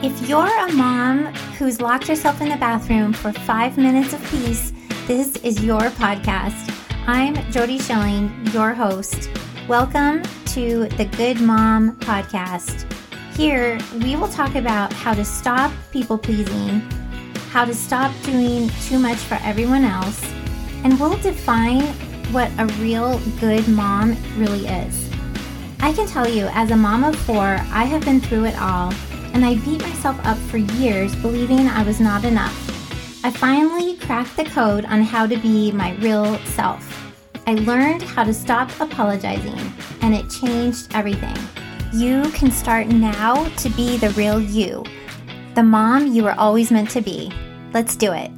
If you're a mom who's locked herself in the bathroom for 5 minutes of peace, this is your podcast. I'm Jody Schilling, your host. Welcome to the Good Mom Podcast. Here, we will talk about how to stop people pleasing, how to stop doing too much for everyone else, and we'll define what a real good mom really is. I can tell you, as a mom of four, I have been through it all. And I beat myself up for years believing I was not enough. I finally cracked the code on how to be my real self. I learned how to stop apologizing, and it changed everything. You can start now to be the real you, the mom you were always meant to be. Let's do it.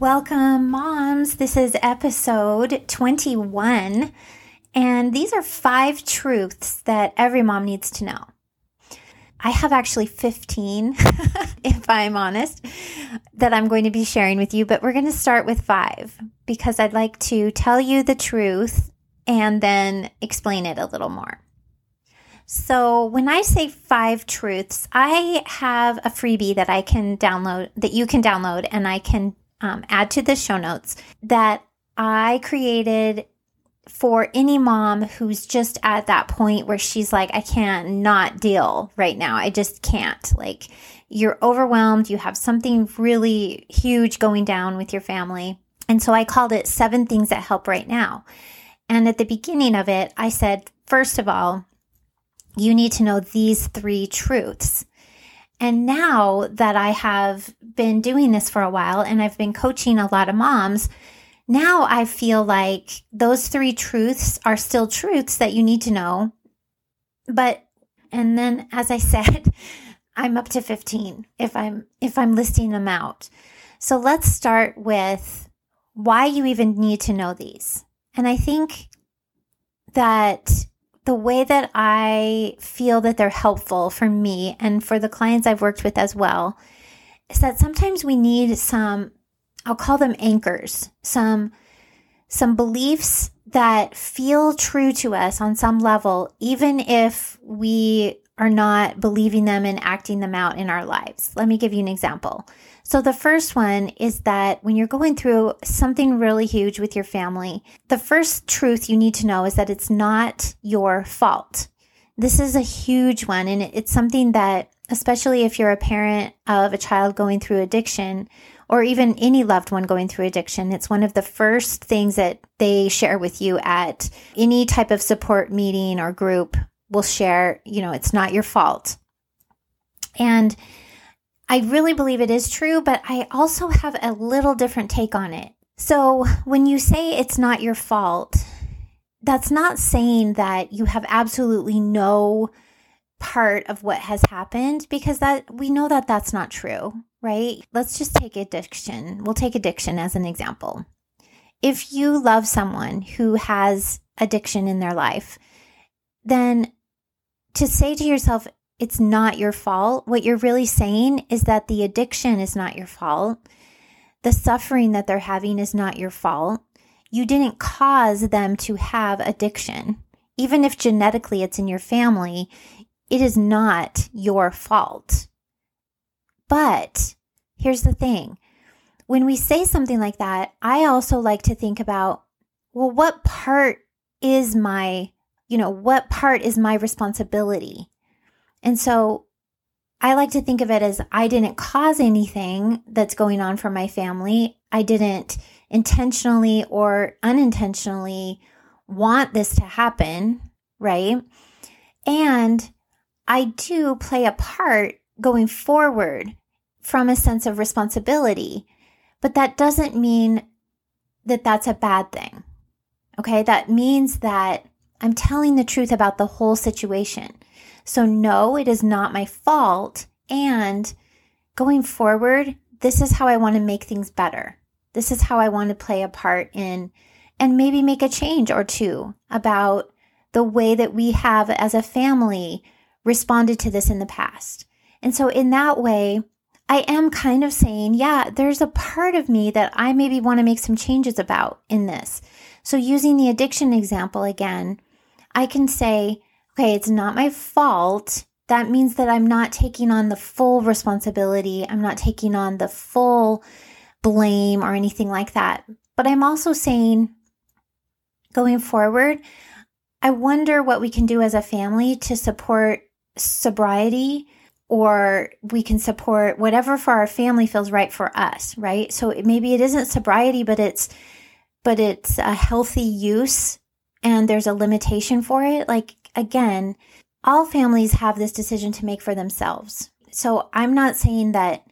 Welcome, moms. This is episode 21, and these are 5 truths that every mom needs to know. I have actually 15, if I'm honest, that I'm going to be sharing with you, but we're going to start with 5 because I'd like to tell you the truth and then explain it a little more. So when I say 5 truths, I have a freebie that I can download, that you can download, and I can add to the show notes that I created for any mom who's just at that point where she's like, I can't not deal right now. I just can't. Like, you're overwhelmed. You have something really huge going down with your family. And so I called it 7 things that help right now. And at the beginning of it, I said, first of all, you need to know these 3 truths. And now that I have been doing this for a while and I've been coaching a lot of moms, now I feel like those 3 truths are still truths that you need to know. And then, as I said, I'm up to 15 if I'm listing them out. So let's start with why you even need to know these. And I think that the way that I feel that they're helpful for me and for the clients I've worked with as well is that sometimes we need some, I'll call them anchors, some beliefs that feel true to us on some level, even if we are not believing them and acting them out in our lives. Let me give you an example. So the first one is that when you're going through something really huge with your family, the first truth you need to know is that it's not your fault. This is a huge one, and it's something that, especially if you're a parent of a child going through addiction, or even any loved one going through addiction, it's one of the first things that they share with you at any type of support meeting or group will share, you know, it's not your fault. And I really believe it is true, but I also have a little different take on it. So when you say it's not your fault, that's not saying that you have absolutely no part of what has happened, because that we know that that's not true. Right? Let's just take addiction. We'll take addiction as an example. If you love someone who has addiction in their life, then to say to yourself, it's not your fault, what you're really saying is that the addiction is not your fault. The suffering that they're having is not your fault. You didn't cause them to have addiction. Even if genetically it's in your family, it is not your fault. But here's the thing. When we say something like that, I also like to think about, well, what part is my responsibility? And so I like to think of it as, I didn't cause anything that's going on for my family. I didn't intentionally or unintentionally want this to happen, right? And I do play a part going forward from a sense of responsibility, but that doesn't mean that that's a bad thing, okay? That means that I'm telling the truth about the whole situation. So no, it is not my fault, and going forward, this is how I want to make things better. This is how I want to play a part in, and maybe make a change or two about the way that we have as a family responded to this in the past. And so in that way, I am kind of saying, yeah, there's a part of me that I maybe want to make some changes about in this. So using the addiction example again, I can say, okay, it's not my fault that means that I'm not taking on the full responsibility. I'm not taking on the full blame or anything like that. But I'm also saying, going forward, I wonder what we can do as a family to support sobriety, or we can support whatever for our family feels right for us, right? So maybe it isn't sobriety, but it's a healthy use and there's a limitation for it. Like, again, all families have this decision to make for themselves. So I'm not saying that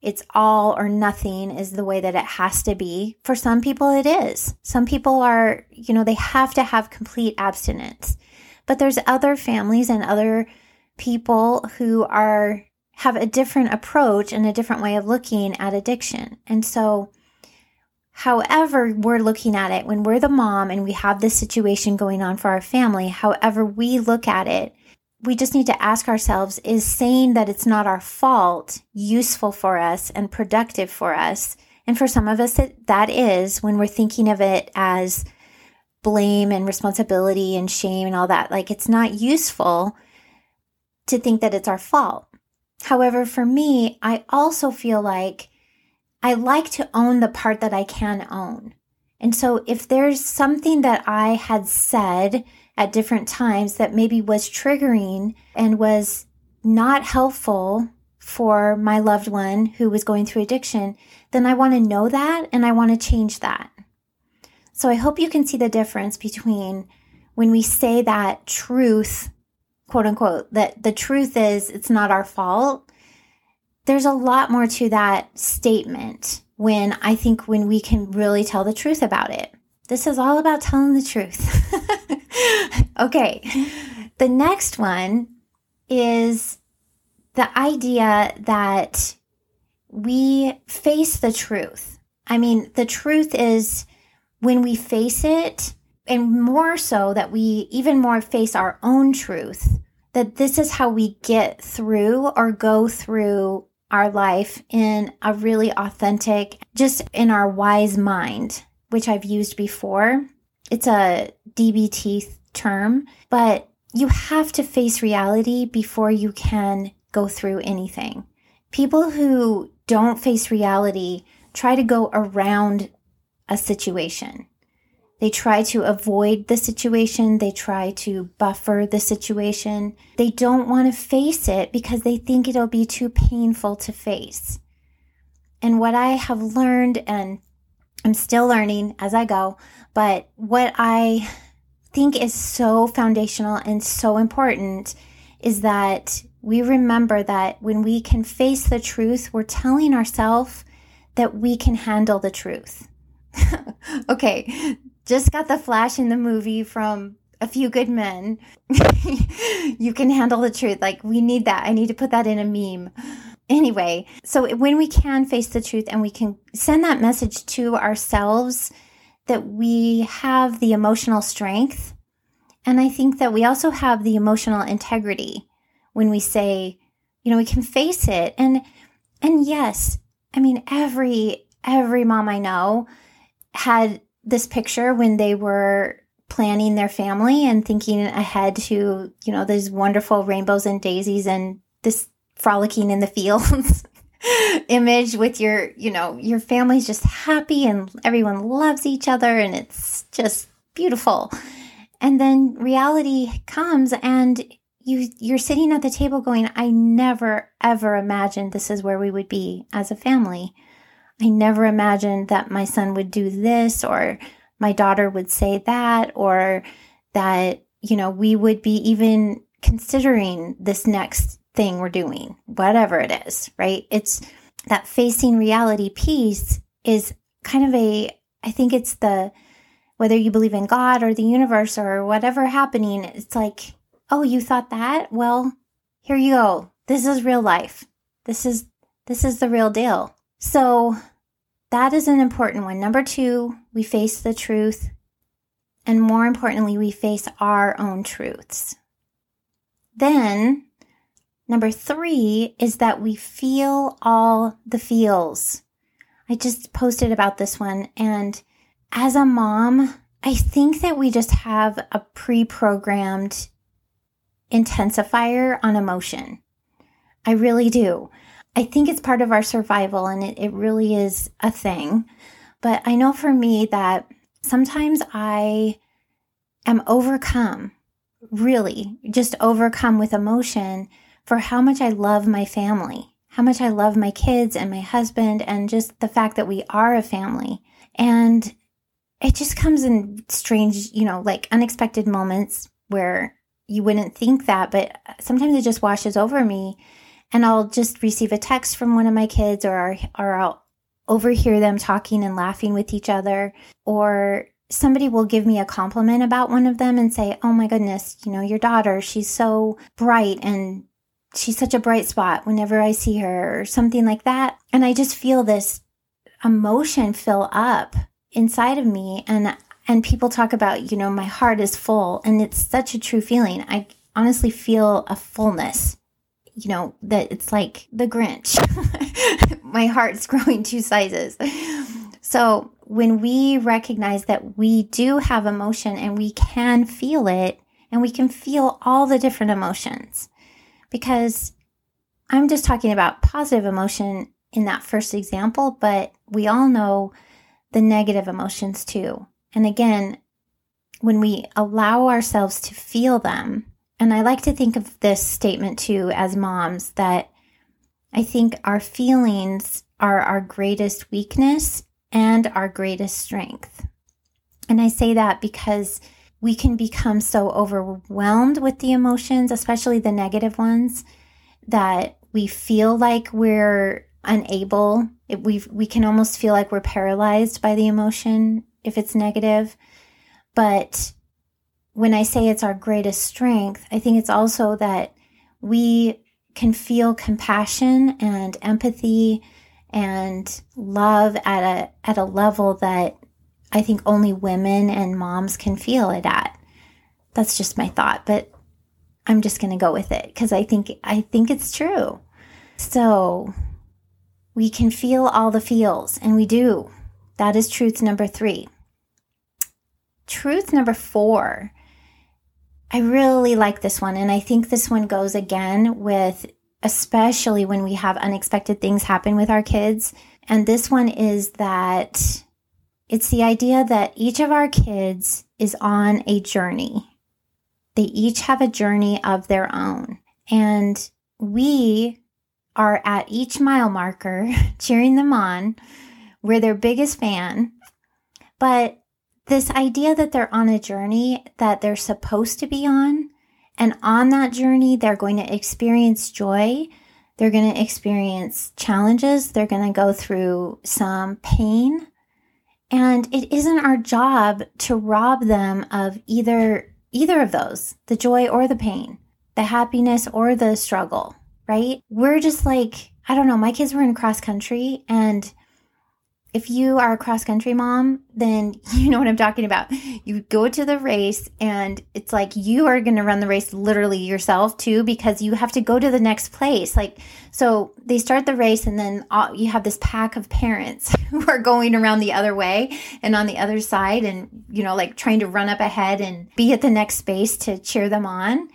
it's all or nothing is the way that it has to be. For some people, it is. Some people are, they have to have complete abstinence. But there's other families and other people who have a different approach and a different way of looking at addiction. And so however we're looking at it, when we're the mom and we have this situation going on for our family, however we look at it, we just need to ask ourselves, is saying that it's not our fault useful for us and productive for us? And for some of us, that is, when we're thinking of it as blame and responsibility and shame and all that. Like, it's not useful to think that it's our fault. However, for me, I also feel like I like to own the part that I can own. And so if there's something that I had said at different times that maybe was triggering and was not helpful for my loved one who was going through addiction, then I want to know that and I want to change that. So I hope you can see the difference between when we say that truth, quote unquote, that the truth is it's not our fault. There's a lot more to that statement when we can really tell the truth about it. This is all about telling the truth. Okay, the next one is the idea that we face the truth. I mean, the truth is when we face it, and more so that we even more face our own truth, that this is how we get through or go through our life in a really authentic, just in our wise mind, which I've used before. It's a DBT term, but you have to face reality before you can go through anything. People who don't face reality try to go around a situation. They try to avoid the situation. They try to buffer the situation. They don't want to face it because they think it'll be too painful to face. And what I have learned, and I'm still learning as I go, but what I think is so foundational and so important is that we remember that when we can face the truth, we're telling ourselves that we can handle the truth. Okay, just got the flash in the movie from A Few Good Men. You can handle the truth. Like, we need that. I need to put that in a meme. Anyway, so when we can face the truth and we can send that message to ourselves that we have the emotional strength, and I think that we also have the emotional integrity when we say, we can face it. And yes, I mean, every mom I know had this picture when they were planning their family and thinking ahead to, these wonderful rainbows and daisies and this frolicking in the fields image with your family's just happy and everyone loves each other and it's just beautiful. And then reality comes and you're sitting at the table going, I never, ever imagined this is where we would be as a family. I never imagined that my son would do this, or my daughter would say that, or that, we would be even considering this next thing we're doing, whatever it is, right? It's that facing reality piece is kind of I think it's whether you believe in God or the universe or whatever happening, it's like, oh, you thought that? Well, here you go. This is real life. This is the real deal. So that is an important one. Number two, we face the truth. And more importantly, we face our own truths. Then number three is that we feel all the feels. I just posted about this one. And as a mom, I think that we just have a pre-programmed intensifier on emotion. I really do. I think it's part of our survival, and it really is a thing. But I know for me that sometimes I am overcome, really just overcome with emotion for how much I love my family, how much I love my kids and my husband, and just the fact that we are a family. And it just comes in strange, like unexpected moments where you wouldn't think that, but sometimes it just washes over me, and I'll just receive a text from one of my kids, or I'll overhear them talking and laughing with each other, or somebody will give me a compliment about one of them and say, oh my goodness, your daughter, she's so bright and she's such a bright spot whenever I see her, or something like that. And I just feel this emotion fill up inside of me. And people talk about, my heart is full, and it's such a true feeling. I honestly feel a fullness, that it's like the Grinch. My heart's growing 2 sizes. So when we recognize that we do have emotion and we can feel it, and we can feel all the different emotions, because I'm just talking about positive emotion in that first example, but we all know the negative emotions too. And again, when we allow ourselves to feel them, and I like to think of this statement too as moms, that I think our feelings are our greatest weakness and our greatest strength. And I say that because we can become so overwhelmed with the emotions, especially the negative ones, that we feel like we're unable. We can almost feel like we're paralyzed by the emotion if it's negative. But when I say it's our greatest strength, I think it's also that we can feel compassion and empathy and love at a level that I think only women and moms can feel it at. That's just my thought, but I'm just going to go with it because I think it's true. So we can feel all the feels, and we do. That is truth number 3. Truth number 4, I really like this one, and I think this one goes again with especially when we have unexpected things happen with our kids. And this one is that it's the idea that each of our kids is on a journey. They each have a journey of their own, and we are at each mile marker cheering them on. We're their biggest fan. But this idea that they're on a journey that they're supposed to be on, and on that journey, they're going to experience joy. They're going to experience challenges. They're going to go through some pain. And it isn't our job to rob them of either of those, the joy or the pain, the happiness or the struggle, right? We're just like, I don't know, my kids were in cross country, and if you are a cross-country mom, then you know what I'm talking about. You go to the race, and it's like you are going to run the race literally yourself too, because you have to go to the next place. Like, so they start the race, and then you have this pack of parents who are going around the other way and on the other side, and, like trying to run up ahead and be at the next space to cheer them on.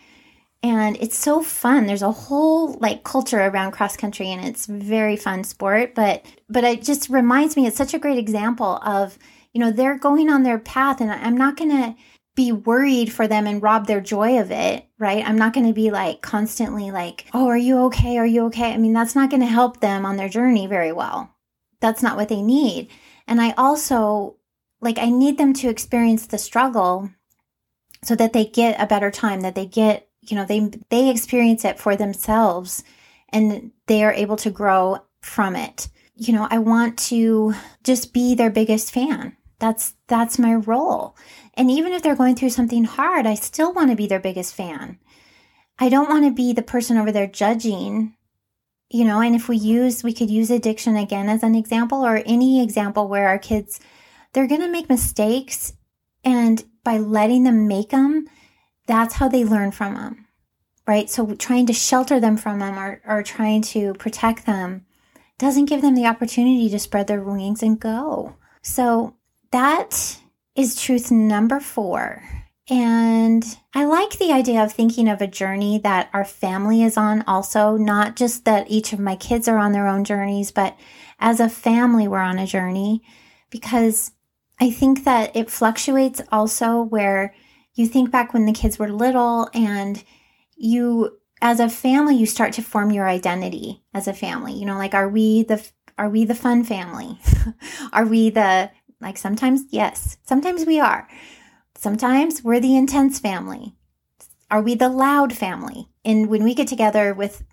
And it's so fun. There's a whole culture around cross country, and it's a very fun sport. But it just reminds me, it's such a great example of, they're going on their path, and I'm not going to be worried for them and rob their joy of it, right? I'm not going to be constantly oh, are you okay? Are you okay? I mean, that's not going to help them on their journey very well. That's not what they need. And I also, I need them to experience the struggle so that they get a better time, that they get, they experience it for themselves, and they are able to grow from it. I want to just be their biggest fan. That's my role. And even if they're going through something hard, I still want to be their biggest fan. I don't want to be the person over there judging, and if we could use addiction again as an example, or any example where our kids, they're going to make mistakes, and by letting them make them, that's how they learn from them, right? So trying to shelter them from them or trying to protect them doesn't give them the opportunity to spread their wings and go. So that is truth number 4. And I like the idea of thinking of a journey that our family is on also, not just that each of my kids are on their own journeys, but as a family, we're on a journey, because I think that it fluctuates also where you think back when the kids were little and you, as a family, you start to form your identity as a family. You know, like, are we the fun family? Are we the, like, sometimes, yes, sometimes we are. Sometimes we're the intense family. Are we the loud family? And when we get together with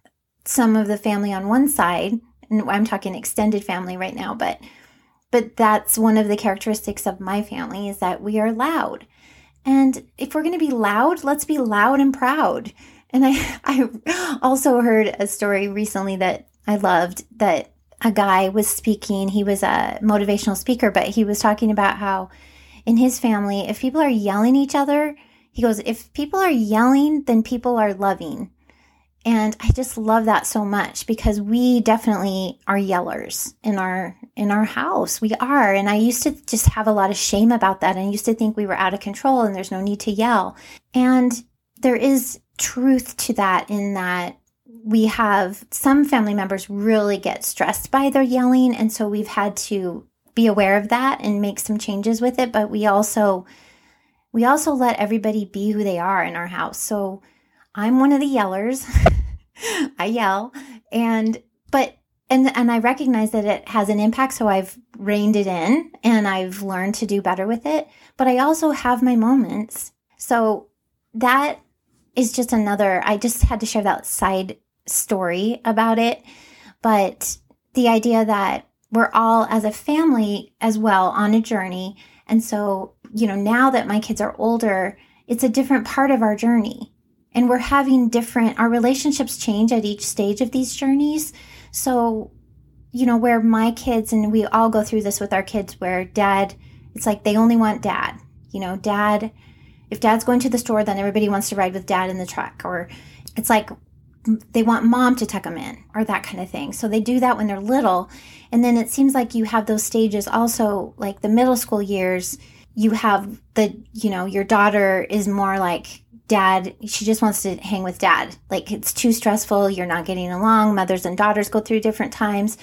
some of the family on one side, and I'm talking extended family right now, but that's one of the characteristics of my family is that we are loud. And if we're going to be loud, let's be loud and proud. And I also heard a story recently that I loved, that a guy was speaking. He was a motivational speaker, but he was talking about how in his family, if people are yelling at each other, he goes, if people are yelling, then people are loving. And I just love that so much, because we definitely are yellers in our house. We are. And I used to just have a lot of shame about that. And I used to think we were out of control and there's no need to yell. And there is truth to that, in that we have some family members really get stressed by their yelling. And so we've had to be aware of that and make some changes with it. But we also let everybody be who they are in our house. So I'm one of the yellers. I yell. And I recognize that it has an impact. So I've reined it in and I've learned to do better with it. But I also have my moments. So that is just another, I just had to share that side story about it. But the idea that we're all as a family as well on a journey. And so, you know, now that my kids are older, it's a different part of our journey. And we're having our relationships change at each stage of these journeys. So, you know, where my kids, and we all go through this with our kids, where dad, it's like they only want dad. You know, dad, if dad's going to the store, then everybody wants to ride with dad in the truck. Or it's like they want mom to tuck them in, or that kind of thing. So they do that when they're little. And then it seems like you have those stages also, like the middle school years, you have the, you know, your daughter is more like, dad, she just wants to hang with dad. Like, it's too stressful. You're not getting along. Mothers and daughters go through different times.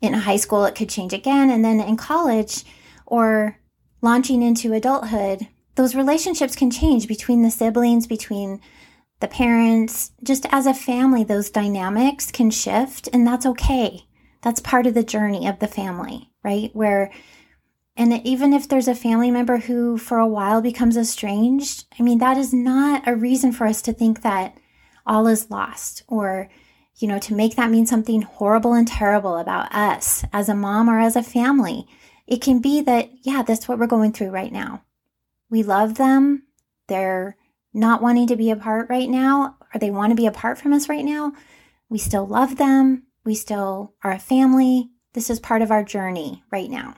In high school, it could change again. And then in college or launching into adulthood, those relationships can change between the siblings, between the parents. Just as a family, those dynamics can shift, and that's okay. That's part of the journey of the family, right? And even if there's a family member who for a while becomes estranged, I mean, that is not a reason for us to think that all is lost, or, you know, to make that mean something horrible and terrible about us as a mom or as a family. It can be that, yeah, that's what we're going through right now. We love them. They're not wanting to be apart right now, or they want to be apart from us right now. We still love them. We still are a family. This is part of our journey right now.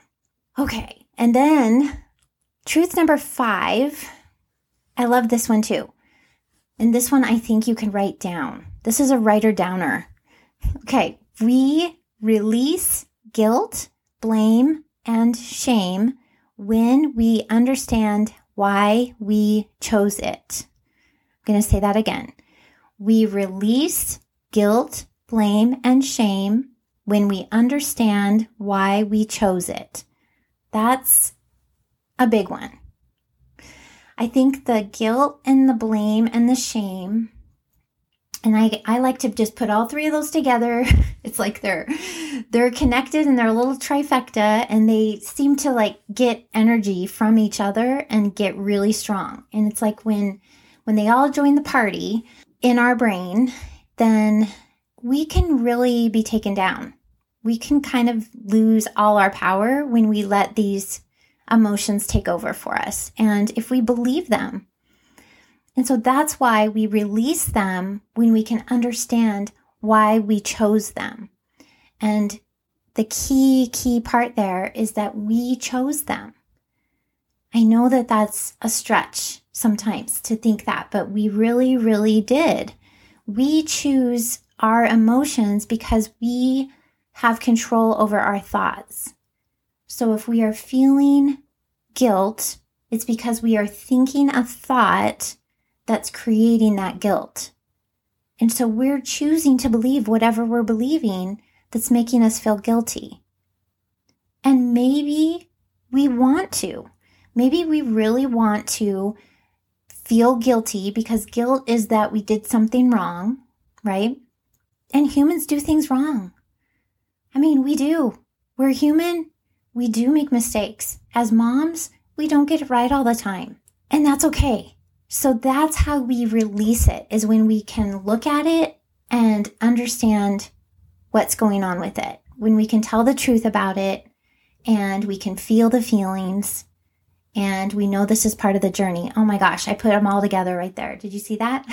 Okay, and then truth number 5, I love this one too. And this one I think you can write down. This is a writer downer. Okay, we release guilt, blame, and shame when we understand why we chose it. I'm going to say that again. We release guilt, blame, and shame when we understand why we chose it. That's a big one. I think the guilt and the blame and the shame, and I like to just put all three of those together. It's like they're connected, and they're a little trifecta, and they seem to like get energy from each other and get really strong. And it's like when they all join the party in our brain, then we can really be taken down. We can kind of lose all our power when we let these emotions take over for us, and if we believe them. And so that's why we release them when we can understand why we chose them. And the key part there is that we chose them. I know that that's a stretch sometimes to think that, but we really, really did. We choose our emotions because we have control over our thoughts. So if we are feeling guilt, It's because we are thinking a thought that's creating that guilt. And so we're choosing to believe whatever we're believing that's making us feel guilty. And maybe we want to. Maybe we really want to feel guilty, because guilt is that we did something wrong, right? And humans do things wrong. I mean, we do. We're human. We do make mistakes. As moms, we don't get it right all the time. And that's okay. So that's how we release it, is when we can look at it and understand what's going on with it. When we can tell the truth about it, and we can feel the feelings, and we know this is part of the journey. Oh my gosh, I put them all together right there. Did you see that?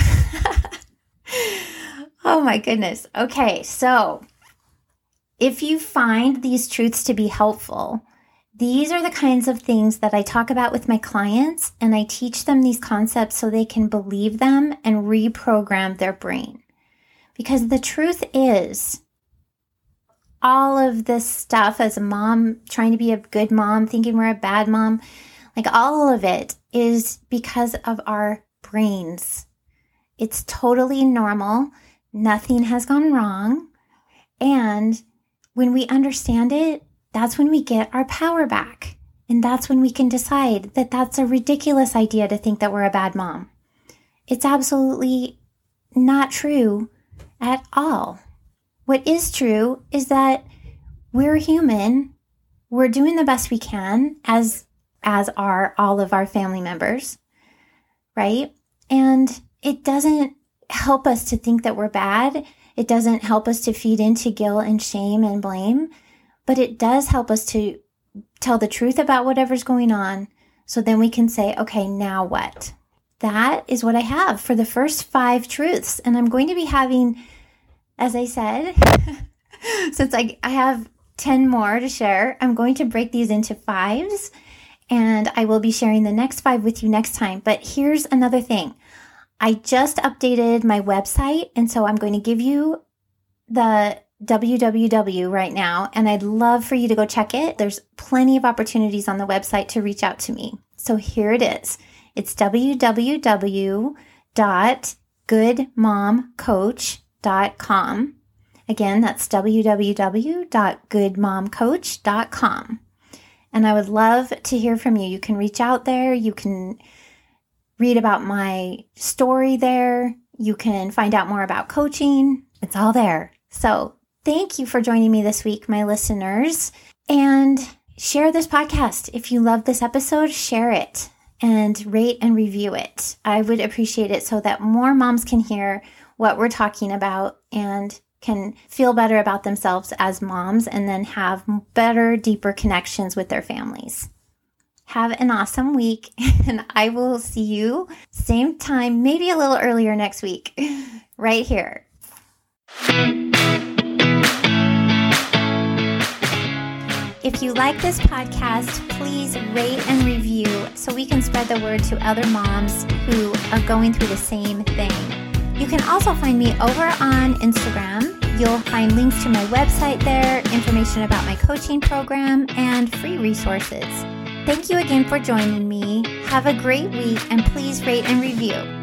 Oh my goodness. Okay, so if you find these truths to be helpful, these are the kinds of things that I talk about with my clients, and I teach them these concepts so they can believe them and reprogram their brain. Because the truth is, all of this stuff as a mom, trying to be a good mom, thinking we're a bad mom, like all of it is because of our brains. It's totally normal. Nothing has gone wrong. And when we understand it, that's when we get our power back. And that's when we can decide that that's a ridiculous idea to think that we're a bad mom. It's absolutely not true at all. What is true is that we're human. We're doing the best we can, as are all of our family members, right? And it doesn't help us to think that we're bad. It doesn't help us to feed into guilt and shame and blame, but it does help us to tell the truth about whatever's going on. So then we can say, okay, now what? That is what I have for the first 5 truths. And I'm going to be having, as I said, since I have 10 more to share, I'm going to break these into 5s, and I will be sharing the next 5 with you next time. But here's another thing. I just updated my website, and so I'm going to give you the www right now, and I'd love for you to go check it. There's plenty of opportunities on the website to reach out to me. So here it is. It's www.goodmomcoach.com. Again, that's www.goodmomcoach.com. And I would love to hear from you. You can reach out there. You can read about my story there. You can find out more about coaching. It's all there. So thank you for joining me this week, my listeners. And share this podcast. If you love this episode, share it and rate and review it. I would appreciate it so that more moms can hear what we're talking about and can feel better about themselves as moms, and then have better, deeper connections with their families. Have an awesome week, and I will see you same time, maybe a little earlier next week, right here. If you like this podcast, please rate and review so we can spread the word to other moms who are going through the same thing. You can also find me over on Instagram. You'll find links to my website there, information about my coaching program, and free resources. Thank you again for joining me. Have a great week, and please rate and review.